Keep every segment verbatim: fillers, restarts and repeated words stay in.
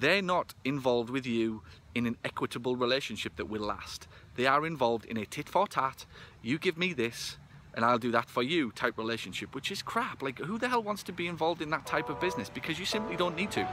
they're not involved with you in an equitable relationship that will last. They are involved in a tit for tat, you give me this and I'll do that for you type relationship, which is crap. Like, who the hell wants to be involved in that type of business? Because you simply don't need to.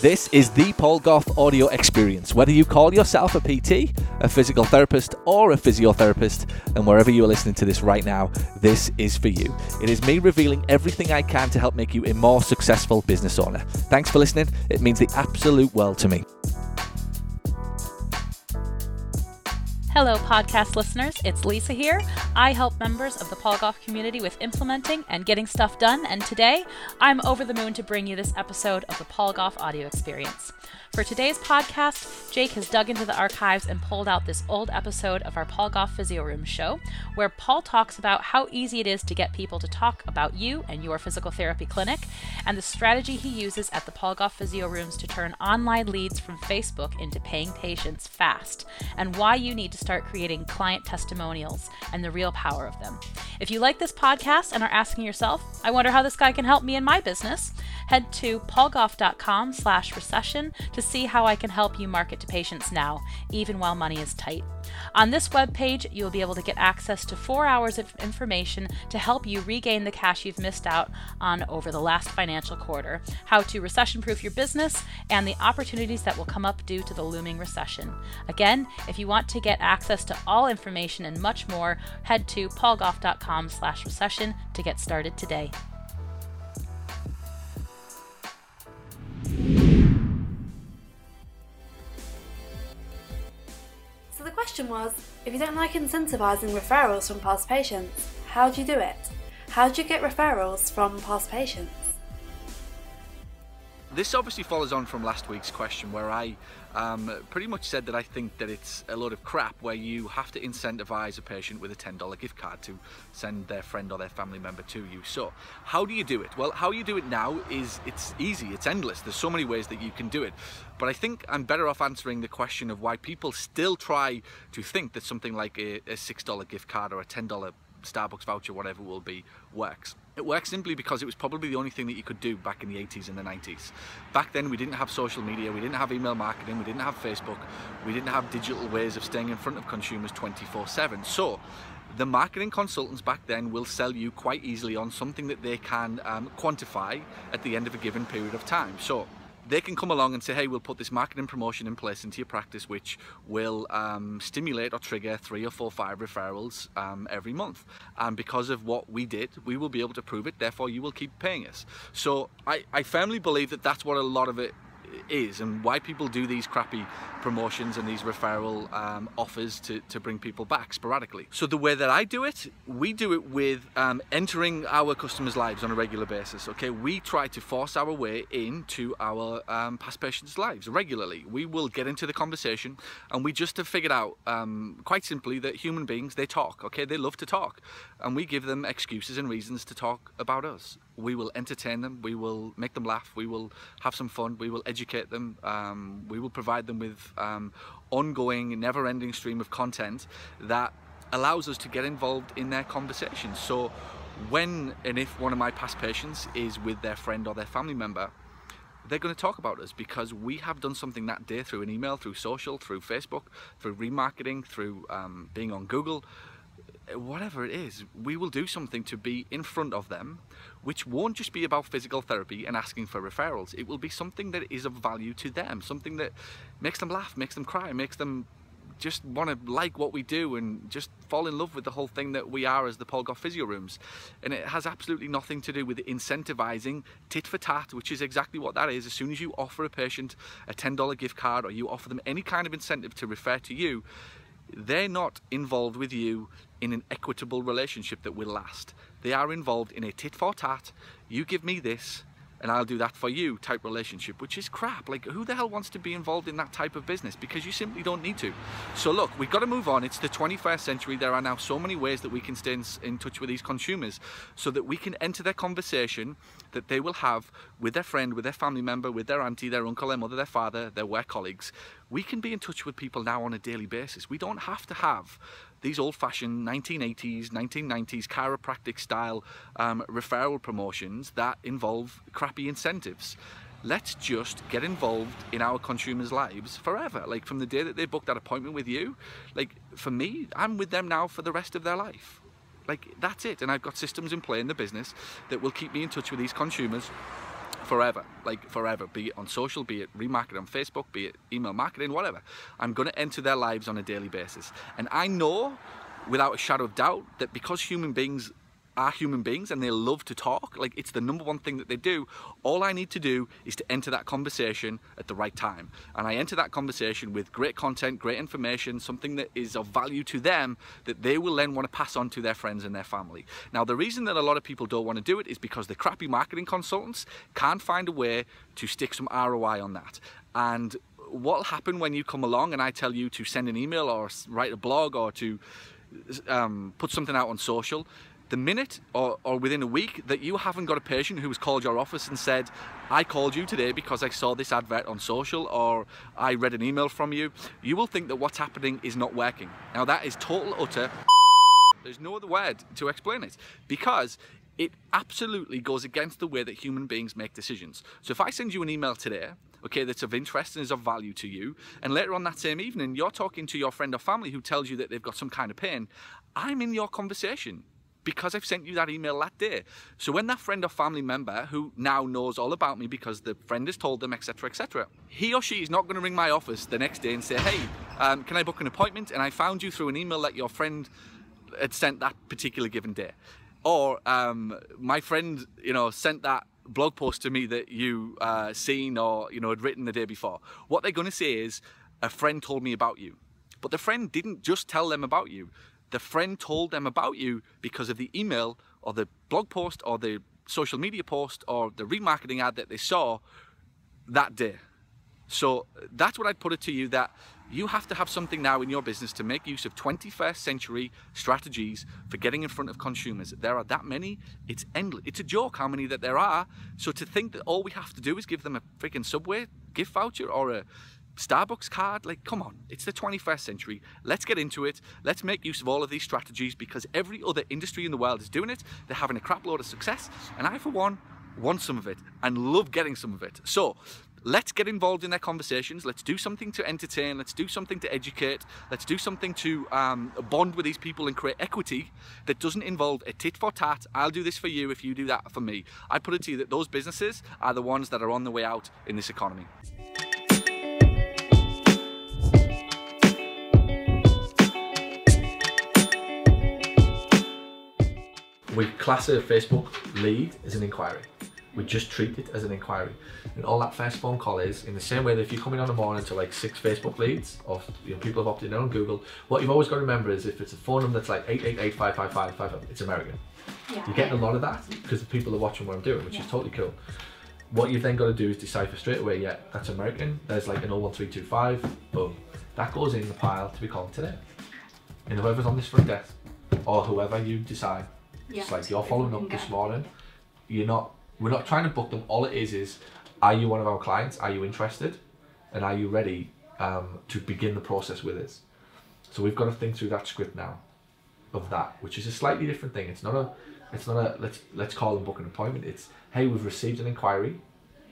This is the Paul Gough audio experience. Whether you call yourself a P T, a physical therapist, or a physiotherapist, and wherever you are listening to this right now, this is for you. It is me revealing everything I can to help make you a more successful business owner. Thanks for listening. It means the absolute world to me. Hello, podcast listeners. It's Lisa here. I help members of the Paul Gough community with implementing and getting stuff done. And today, I'm over the moon to bring you this episode of the Paul Gough audio experience. For today's podcast, Jake has dug into the archives and pulled out this old episode of our Paul Gough Physio Rooms show, where Paul talks about how easy it is to get people to talk about you and your physical therapy clinic, and the strategy he uses at the Paul Gough Physio Rooms to turn online leads from Facebook into paying patients fast, and why you need to start creating client testimonials and the real power of them. If you like this podcast and are asking yourself, I wonder how this guy can help me in my business, head to paul gough dot com slash recession to see how I can help you market to patients now, even while money is tight. On this webpage, you'll be able to get access to four hours of information to help you regain the cash you've missed out on over the last financial quarter, how to recession-proof your business, and the opportunities that will come up due to the looming recession. Again, if you want to get access to all information and much more, head to paul gough dot com slash recession to get started today. So the question was, if you don't like incentivizing referrals from past patients, how do you do it? How do you get referrals from past patients? This obviously follows on from last week's question, where I um, pretty much said that I think that it's a load of crap where you have to incentivize a patient with a ten dollar gift card to send their friend or their family member to you. So how do you do it? Well, how you do it now is, it's easy, it's endless. There's so many ways that you can do it. But I think I'm better off answering the question of why people still try to think that something like a, a six dollar gift card or a ten dollar Starbucks voucher, whatever it will be, works. It works simply because it was probably the only thing that you could do back in the eighties and the nineties. Back then we didn't have social media, we didn't have email marketing, we didn't have Facebook, we didn't have digital ways of staying in front of consumers twenty-four seven. So the marketing consultants back then will sell you quite easily on something that they can um, quantify at the end of a given period of time. So they can come along and say, hey, we'll put this marketing promotion in place into your practice, which will um, stimulate or trigger three or four, five referrals um, every month. And because of what we did, we will be able to prove it. Therefore, you will keep paying us. So I, I firmly believe that that's what a lot of it is, and why people do these crappy promotions and these referral um, offers to, to bring people back sporadically. So the way that I do it, we do it with um, entering our customers' lives on a regular basis. Okay, we try to force our way into our um, past patients' lives regularly. We will get into the conversation, and we just have figured out um, quite simply that human beings, they talk. Okay, they love to talk, and we give them excuses and reasons to talk about us. We will entertain them, we will make them laugh, we will have some fun, we will educate them, um, we will provide them with um, ongoing, never-ending stream of content that allows us to get involved in their conversations. So when and if one of my past patients is with their friend or their family member, they're going to talk about us because we have done something that day through an email, through social, through Facebook, through remarketing, through um, being on Google. Whatever it is, we will do something to be in front of them, which won't just be about physical therapy and asking for referrals. It will be something that is of value to them, something that makes them laugh, makes them cry, makes them just want to like what we do and just fall in love with the whole thing that we are as the Paul Gough Physio Rooms. And it has absolutely nothing to do with incentivizing tit for tat, which is exactly what that is. As soon as you offer a patient a ten dollar gift card, or you offer them any kind of incentive to refer to you, they're not involved with you in an equitable relationship that will last. They are involved in a tit for tat, you give me this and I'll do that for you type relationship, which is crap. Like, who the hell wants to be involved in that type of business? Because you simply don't need to. So look, we've got to move on. It's the twenty-first century. There are now so many ways that we can stay in, in touch with these consumers so that we can enter their conversation that they will have with their friend, with their family member, with their auntie, their uncle, their mother, their father, their work colleagues. We can be in touch with people now on a daily basis. We don't have to have these old-fashioned nineteen eighties, nineteen nineties chiropractic style um, referral promotions that involve crappy incentives. Let's just get involved in our consumers' lives forever. Like, from the day that they book that appointment with you, like, for me, I'm with them now for the rest of their life. Like, that's it. And I've got systems in play in the business that will keep me in touch with these consumers forever, like forever, be it on social, be it remarketing on Facebook, be it email marketing, whatever. I'm going to enter their lives on a daily basis. And I know without a shadow of doubt that because human beings are human beings and they love to talk, like, it's the number one thing that they do. All I need to do is to enter that conversation at the right time, and I enter that conversation with great content, great information, something that is of value to them that they will then want to pass on to their friends and their family. Now, the reason that a lot of people don't want to do it is because the crappy marketing consultants can't find a way to stick some R O I on that. And what'll happen when you come along and I tell you to send an email or write a blog or to um, put something out on social, the minute or, or within a week that you haven't got a patient who has called your office and said, I called you today because I saw this advert on social, or I read an email from you, you will think that what's happening is not working. Now, that is total utter There's no other word to explain it, because it absolutely goes against the way that human beings make decisions. So if I send you an email today, okay, that's of interest and is of value to you, and later on that same evening you're talking to your friend or family who tells you that they've got some kind of pain, I'm in your conversation because I've sent you that email that day. So when that friend or family member, who now knows all about me because the friend has told them, et cetera, et cetera, he or she is not going to ring my office the next day and say, hey, um, can I book an appointment? And I found you through an email that your friend had sent that particular given day. Or um, my friend, you know, sent that blog post to me that you uh, seen or, you know, had written the day before. What they're going to say is, a friend told me about you. But the friend didn't just tell them about you. The friend told them about you because of the email or the blog post or the social media post or the remarketing ad that they saw that day. So that's what I'd put it to you, that you have to have something now in your business to make use of twenty-first century strategies for getting in front of consumers. There are that many, it's endless. It's a joke how many that there are. So to think that all we have to do is give them a freaking Subway gift voucher or a Starbucks card, like, come on, it's the twenty-first century. Let's get into it. Let's make use of all of these strategies, because every other industry in the world is doing it. They're having a crap load of success, and I, for one, want some of it and love getting some of it. So let's get involved in their conversations. Let's do something to entertain. Let's do something to educate. Let's do something to um, bond with these people and create equity that doesn't involve a tit for tat. I'll do this for you if you do that for me. I put it to you that those businesses are the ones that are on the way out in this economy. We class a Facebook lead as an inquiry. We just treat it as an inquiry. And all that first phone call is, in the same way that if you come in on the morning to like six Facebook leads, or, you know, people have opted in on Google, what you've always got to remember is, if it's a phone number that's like eight eight eight, five five five, five five, it's American. Yeah. You're getting a lot of that because the people are watching what I'm doing, which yeah. is totally cool. What you've then got to do is decipher straight away, yeah, that's American. There's like an oh one three two five, boom. That goes in the pile to be called today. And whoever's on this front desk, or whoever you decide, yeah. It's like, you're following up this morning. You're not, we're not trying to book them. All it is is, are you one of our clients? Are you interested? And are you ready um, to begin the process with us? So we've got to think through that script now of that, which is a slightly different thing. It's not a, it's not a, let's, let's call and book an appointment. It's, hey, we've received an inquiry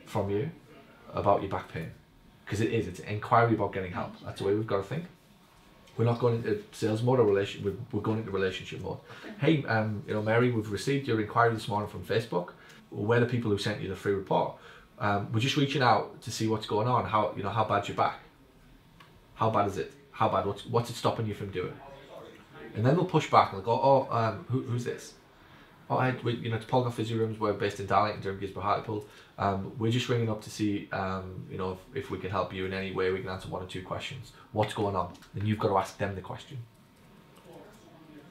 from you about your back pain. Because it is, it's an inquiry about getting help. That's the way we've got to think. We're not going into sales mode or relationship, we're going into relationship mode. Hey, um, you know, Mary, we've received your inquiry this morning from Facebook. We're the people who sent you the free report. Um, we're just reaching out to see what's going on. How, you know, how bad's your back? How bad is it? How bad? What's, what's it stopping you from doing? And then they'll push back and they'll go, oh, um, who, who's this? Oh, I, we, you know, it's Paul Gough Physio Rooms. We're based in Darlington, Durham, Gisborough, Hartlepool. Um, we're just ringing up to see, um, you know, if, if we can help you in any way. We can answer one or two questions. What's going on? Then you've got to ask them the question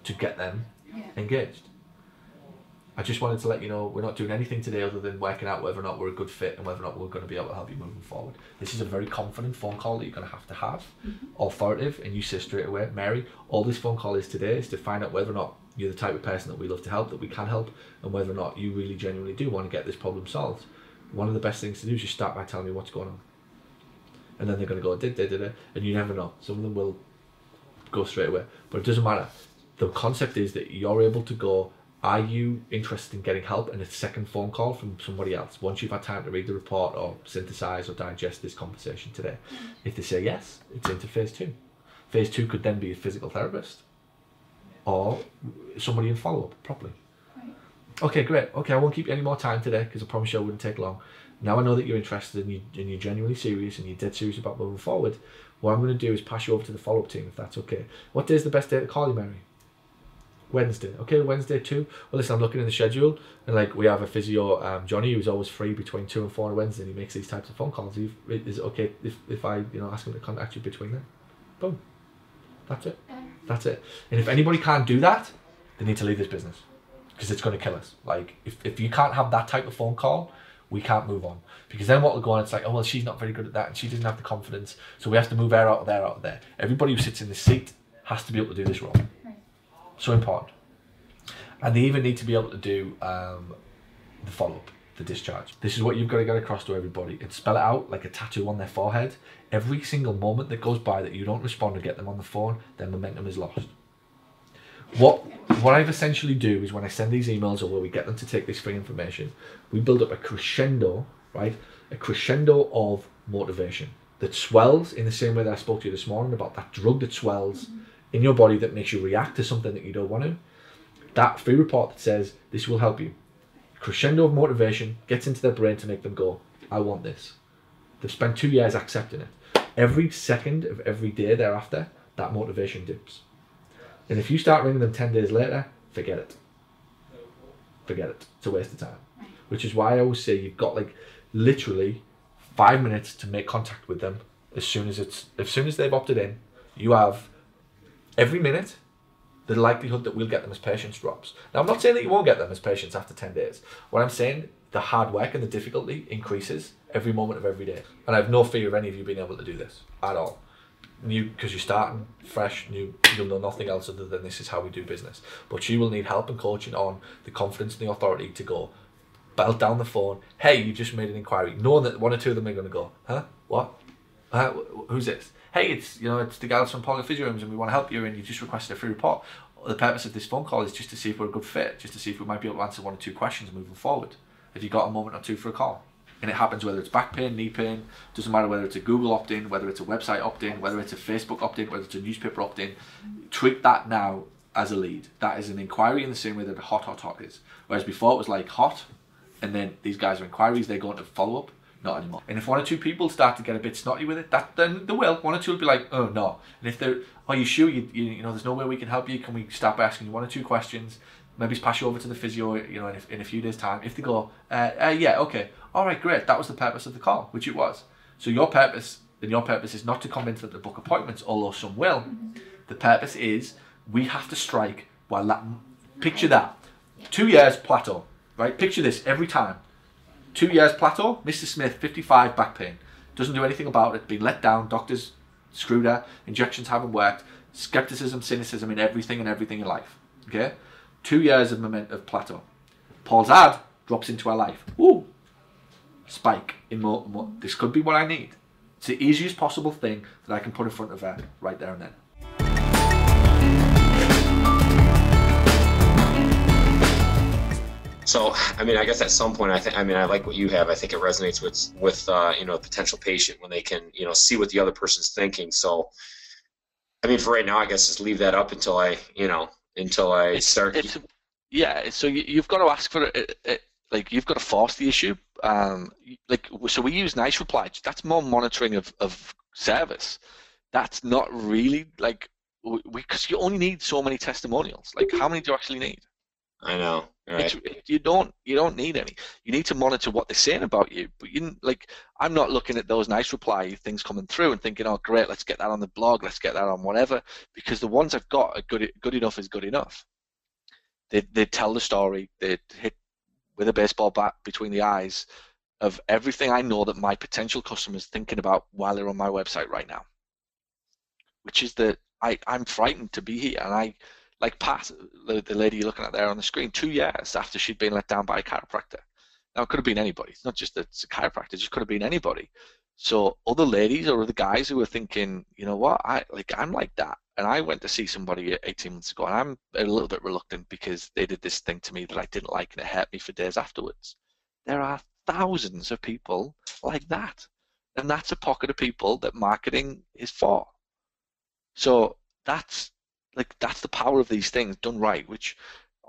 to get them yeah. engaged. I just wanted to let you know we're not doing anything today other than working out whether or not we're a good fit and whether or not we're going to be able to help you moving forward. This is a very confident phone call that you're going to have to have, mm-hmm. authoritative, and you say straight away, Mary, all this phone call is today is to find out whether or not you're the type of person that we love to help, that we can help, and whether or not you really genuinely do want to get this problem solved. One of the best things to do is just start by telling me what's going on. And then they're going to go, did, did, did, and you never know. Some of them will go straight away. But it doesn't matter. The concept is that you're able to go, are you interested in getting help? And a second phone call from somebody else, once you've had time to read the report or synthesize or digest this conversation today. If they say yes, it's into phase two. Phase two could then be a physical therapist or somebody in follow-up properly. Right. Okay, great. Okay, I won't keep you any more time today because I promise you I wouldn't take long. Now I know that you're interested and, you, and you're genuinely serious and you're dead serious about moving forward. What I'm going to do is pass you over to the follow-up team if that's okay. What day is the best day to call you, Mary? Wednesday. Okay, Wednesday too. Well, listen, I'm looking in the schedule and like we have a physio, um, Johnny, who's always free between two and four on Wednesday and he makes these types of phone calls. Is it okay if, if I, you know, ask him to contact you between them? Boom. That's it. That's it. And if anybody can't do that, they need to leave this business because it's going to kill us. Like if, if you can't have that type of phone call, we can't move on, because then what will go on, it's like, oh, well, she's not very good at that and she doesn't have the confidence. So we have to move her out of there, out of there. Everybody who sits in this seat has to be able to do this role. So important. And they even need to be able to do um, the follow-up, the discharge. This is what you've got to get across to everybody. And spell it out like a tattoo on their forehead. Every single moment that goes by that you don't respond or get them on the phone, their momentum is lost. What, what I've essentially do is when I send these emails or where we get them to take this free information, we build up a crescendo, right? A crescendo of motivation that swells in the same way that I spoke to you this morning about that drug that swells mm-hmm. in your body that makes you react to something that you don't want to. That free report that says, this will help you. Crescendo of motivation gets into their brain to make them go, I want this. They've spent two years accepting it. Every second of every day thereafter, that motivation dips. And if you start ringing them ten days later, forget it. Forget it. It's a waste of time. Which is why I always say you've got like literally five minutes to make contact with them as soon as it's, as soon as they've opted in, you have every minute, the likelihood that we'll get them as patients drops. Now, I'm not saying that you won't get them as patients after ten days. What I'm saying, the hard work and the difficulty increases every moment of every day. And I have no fear of any of you being able to do this at all. New, because you're starting fresh, new, you'll know nothing else other than this is how we do business. But you will need help and coaching on the confidence and the authority to go, belt down the phone, hey, you just made an inquiry, knowing that one or two of them are going to go, huh, what, huh? Who's this? Hey, it's, you know, it's the guys from Paul Gough Physio Rooms and we want to help you and you just requested a free report. The purpose of this phone call is just to see if we're a good fit, just to see if we might be able to answer one or two questions moving forward. Have you got a moment or two for a call? And it happens whether it's back pain, knee pain, doesn't matter whether it's a Google opt-in, whether it's a website opt-in, whether it's a Facebook opt-in, whether it's a newspaper opt-in. Treat that now as a lead. That is an inquiry in the same way that a hot, hot, hot is. Whereas before it was like hot and then these guys are inquiries, they go into follow-up. Not anymore. And if one or two people start to get a bit snotty with it, that then they will. One or two will be like, oh no. And if they're, are you sure? You, you, you know, there's no way we can help you. Can we start by asking you one or two questions? Maybe pass you over to the physio, you know, in a, in a few days' time. If they go, uh, uh, yeah, okay, all right, great. That was the purpose of the call, which it was. So your purpose, and your purpose is not to convince them to book appointments, although some will. Mm-hmm. The purpose is we have to strike while that, picture that. Two years plateau, right? Picture this every time. Two years plateau, Mister Smith, fifty-five, back pain. Doesn't do anything about it, been let down, doctors screwed her, injections haven't worked, skepticism, cynicism in everything and everything in life, okay? Two years of moment of plateau. Paul's ad drops into her life. Woo! Spike in more, more. This could be what I need. It's the easiest possible thing that I can put in front of her right there and then. So, I mean, I guess at some point, I think, I mean, I like what you have. I think it resonates with, with uh, you know, a potential patient when they can, you know, see what the other person's thinking. So, I mean, for right now, I guess just leave that up until I, you know, until I it's, start. It's, yeah. So you've got to ask for it, it. Like, you've got to force the issue. Um, like, so we use nice replies. That's more monitoring of, of service. That's not really like, because you only need so many testimonials. Like, how many do you actually need? I know. Right. It's, you don't. You don't need any. You need to monitor what they're saying about you. But you like, I'm not looking at those nice reply things coming through and thinking, oh, great, let's get that on the blog, let's get that on whatever, because the ones I've got are good. Good enough is good enough. They they tell the story. They hit with a baseball bat between the eyes of everything I know that my potential customers thinking about while they're on my website right now. Which is that I I'm frightened to be here and I. Like Pat, the lady you're looking at there on the screen, two years after she'd been let down by a chiropractor. Now, it could have been anybody. It's not just that it's a chiropractor. It just could have been anybody. So other ladies or other guys who were thinking, you know what, I like, I'm like that. And I went to see somebody eighteen months ago, and I'm a little bit reluctant because they did this thing to me that I didn't like, and it hurt me for days afterwards. There are thousands of people like that, and that's a pocket of people that marketing is for. So that's like that's the power of these things done right, which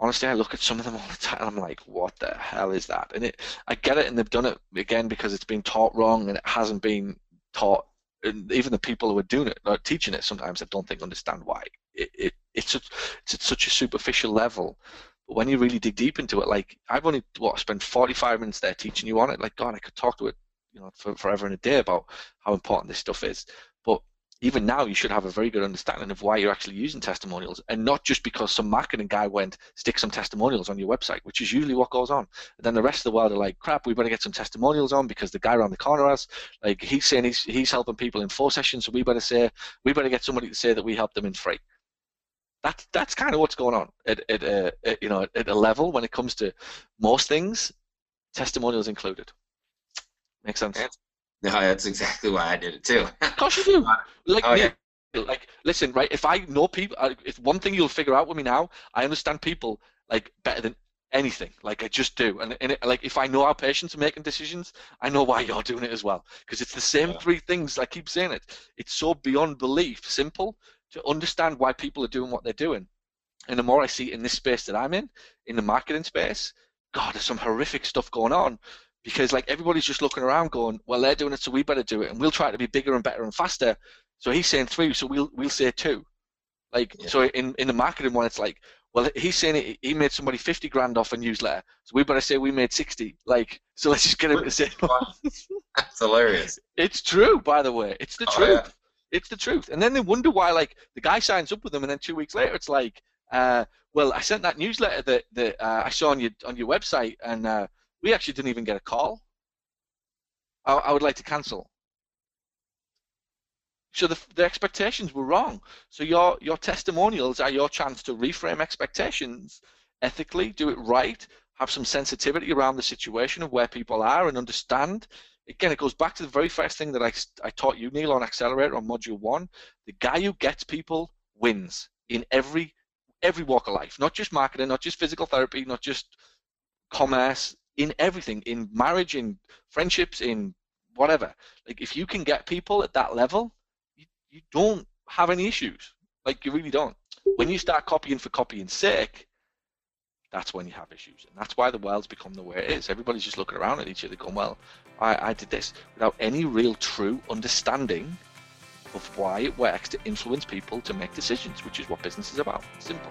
honestly I look at some of them all the time and I'm like, what the hell is that? And it, I get it, and they've done it again because it's been taught wrong and it hasn't been taught. And even the people who are doing it, or teaching it, sometimes I don't think understand why. It, it it's a, it's at such a superficial level. But when you really dig deep into it, like I've only what spent forty-five minutes there teaching you on it. Like God, I could talk to it, you know, for forever and a day about how important this stuff is. But even now, you should have a very good understanding of why you're actually using testimonials, and not just because some marketing guy went stick some testimonials on your website, which is usually what goes on. And then the rest of the world are like, crap, we better get some testimonials on because the guy around the corner has, like, he's saying he's he's helping people in four sessions, so we better say we better get somebody to say that we helped them in three. That's that's kind of what's going on at at, uh, at you know at a level when it comes to most things, testimonials included. Makes sense. That's No, that's exactly why I did it too. Of course you do. Like, oh, yeah. like, listen, right? If I know people, if one thing you'll figure out with me now, I understand people like better than anything. Like I just do, and, and it, like if I know how patients are making decisions, I know why you're doing it as well, because it's the same yeah. three things. I keep saying it. It's so beyond belief simple to understand why people are doing what they're doing. And the more I see in this space that I'm in, in the marketing space, God, there's some horrific stuff going on. Because like everybody's just looking around going, well, they're doing it, so we better do it, and we'll try to be bigger and better and faster. So he's saying three, so we'll we'll say two. Like yeah. so in, in the marketing one, it's like, well, he's saying it, he made somebody fifty grand off a newsletter, so we better say we made sixty. Like, so let's just get him to say. That's hilarious. It's true, by the way. It's the oh, truth. Yeah. It's the truth. And then they wonder why, like, the guy signs up with them, and then two weeks later, it's like, uh, well, I sent that newsletter that that uh, I saw on your on your website, and. Uh, We actually didn't even get a call. I, I would like to cancel. So the, the expectations were wrong. So your your testimonials are your chance to reframe expectations ethically, do it right, have some sensitivity around the situation of where people are, and understand. Again, it goes back to the very first thing that I, I taught you, Neil, on Accelerator on Module one. The guy who gets people wins in every every walk of life, not just marketing, not just physical therapy, not just commerce, in everything, in marriage, in friendships, in whatever. Like, if you can get people at that level, you, you don't have any issues. Like, you really don't. When you start copying for copying's sake, that's when you have issues. And that's why the world's become the way it is. Everybody's just looking around at each other going, well, I, I did this, without any real true understanding of why it works to influence people to make decisions, which is what business is about. Simple.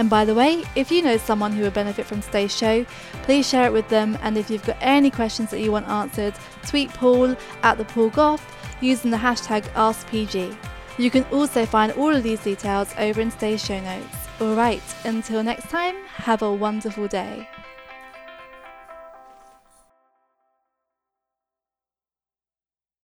And by the way, if you know someone who would benefit from today's show, please share it with them. And if you've got any questions that you want answered, tweet Paul at the Paul Gough using the hashtag Ask P G. You can also find all of these details over in today's show notes. All right, until next time, have a wonderful day.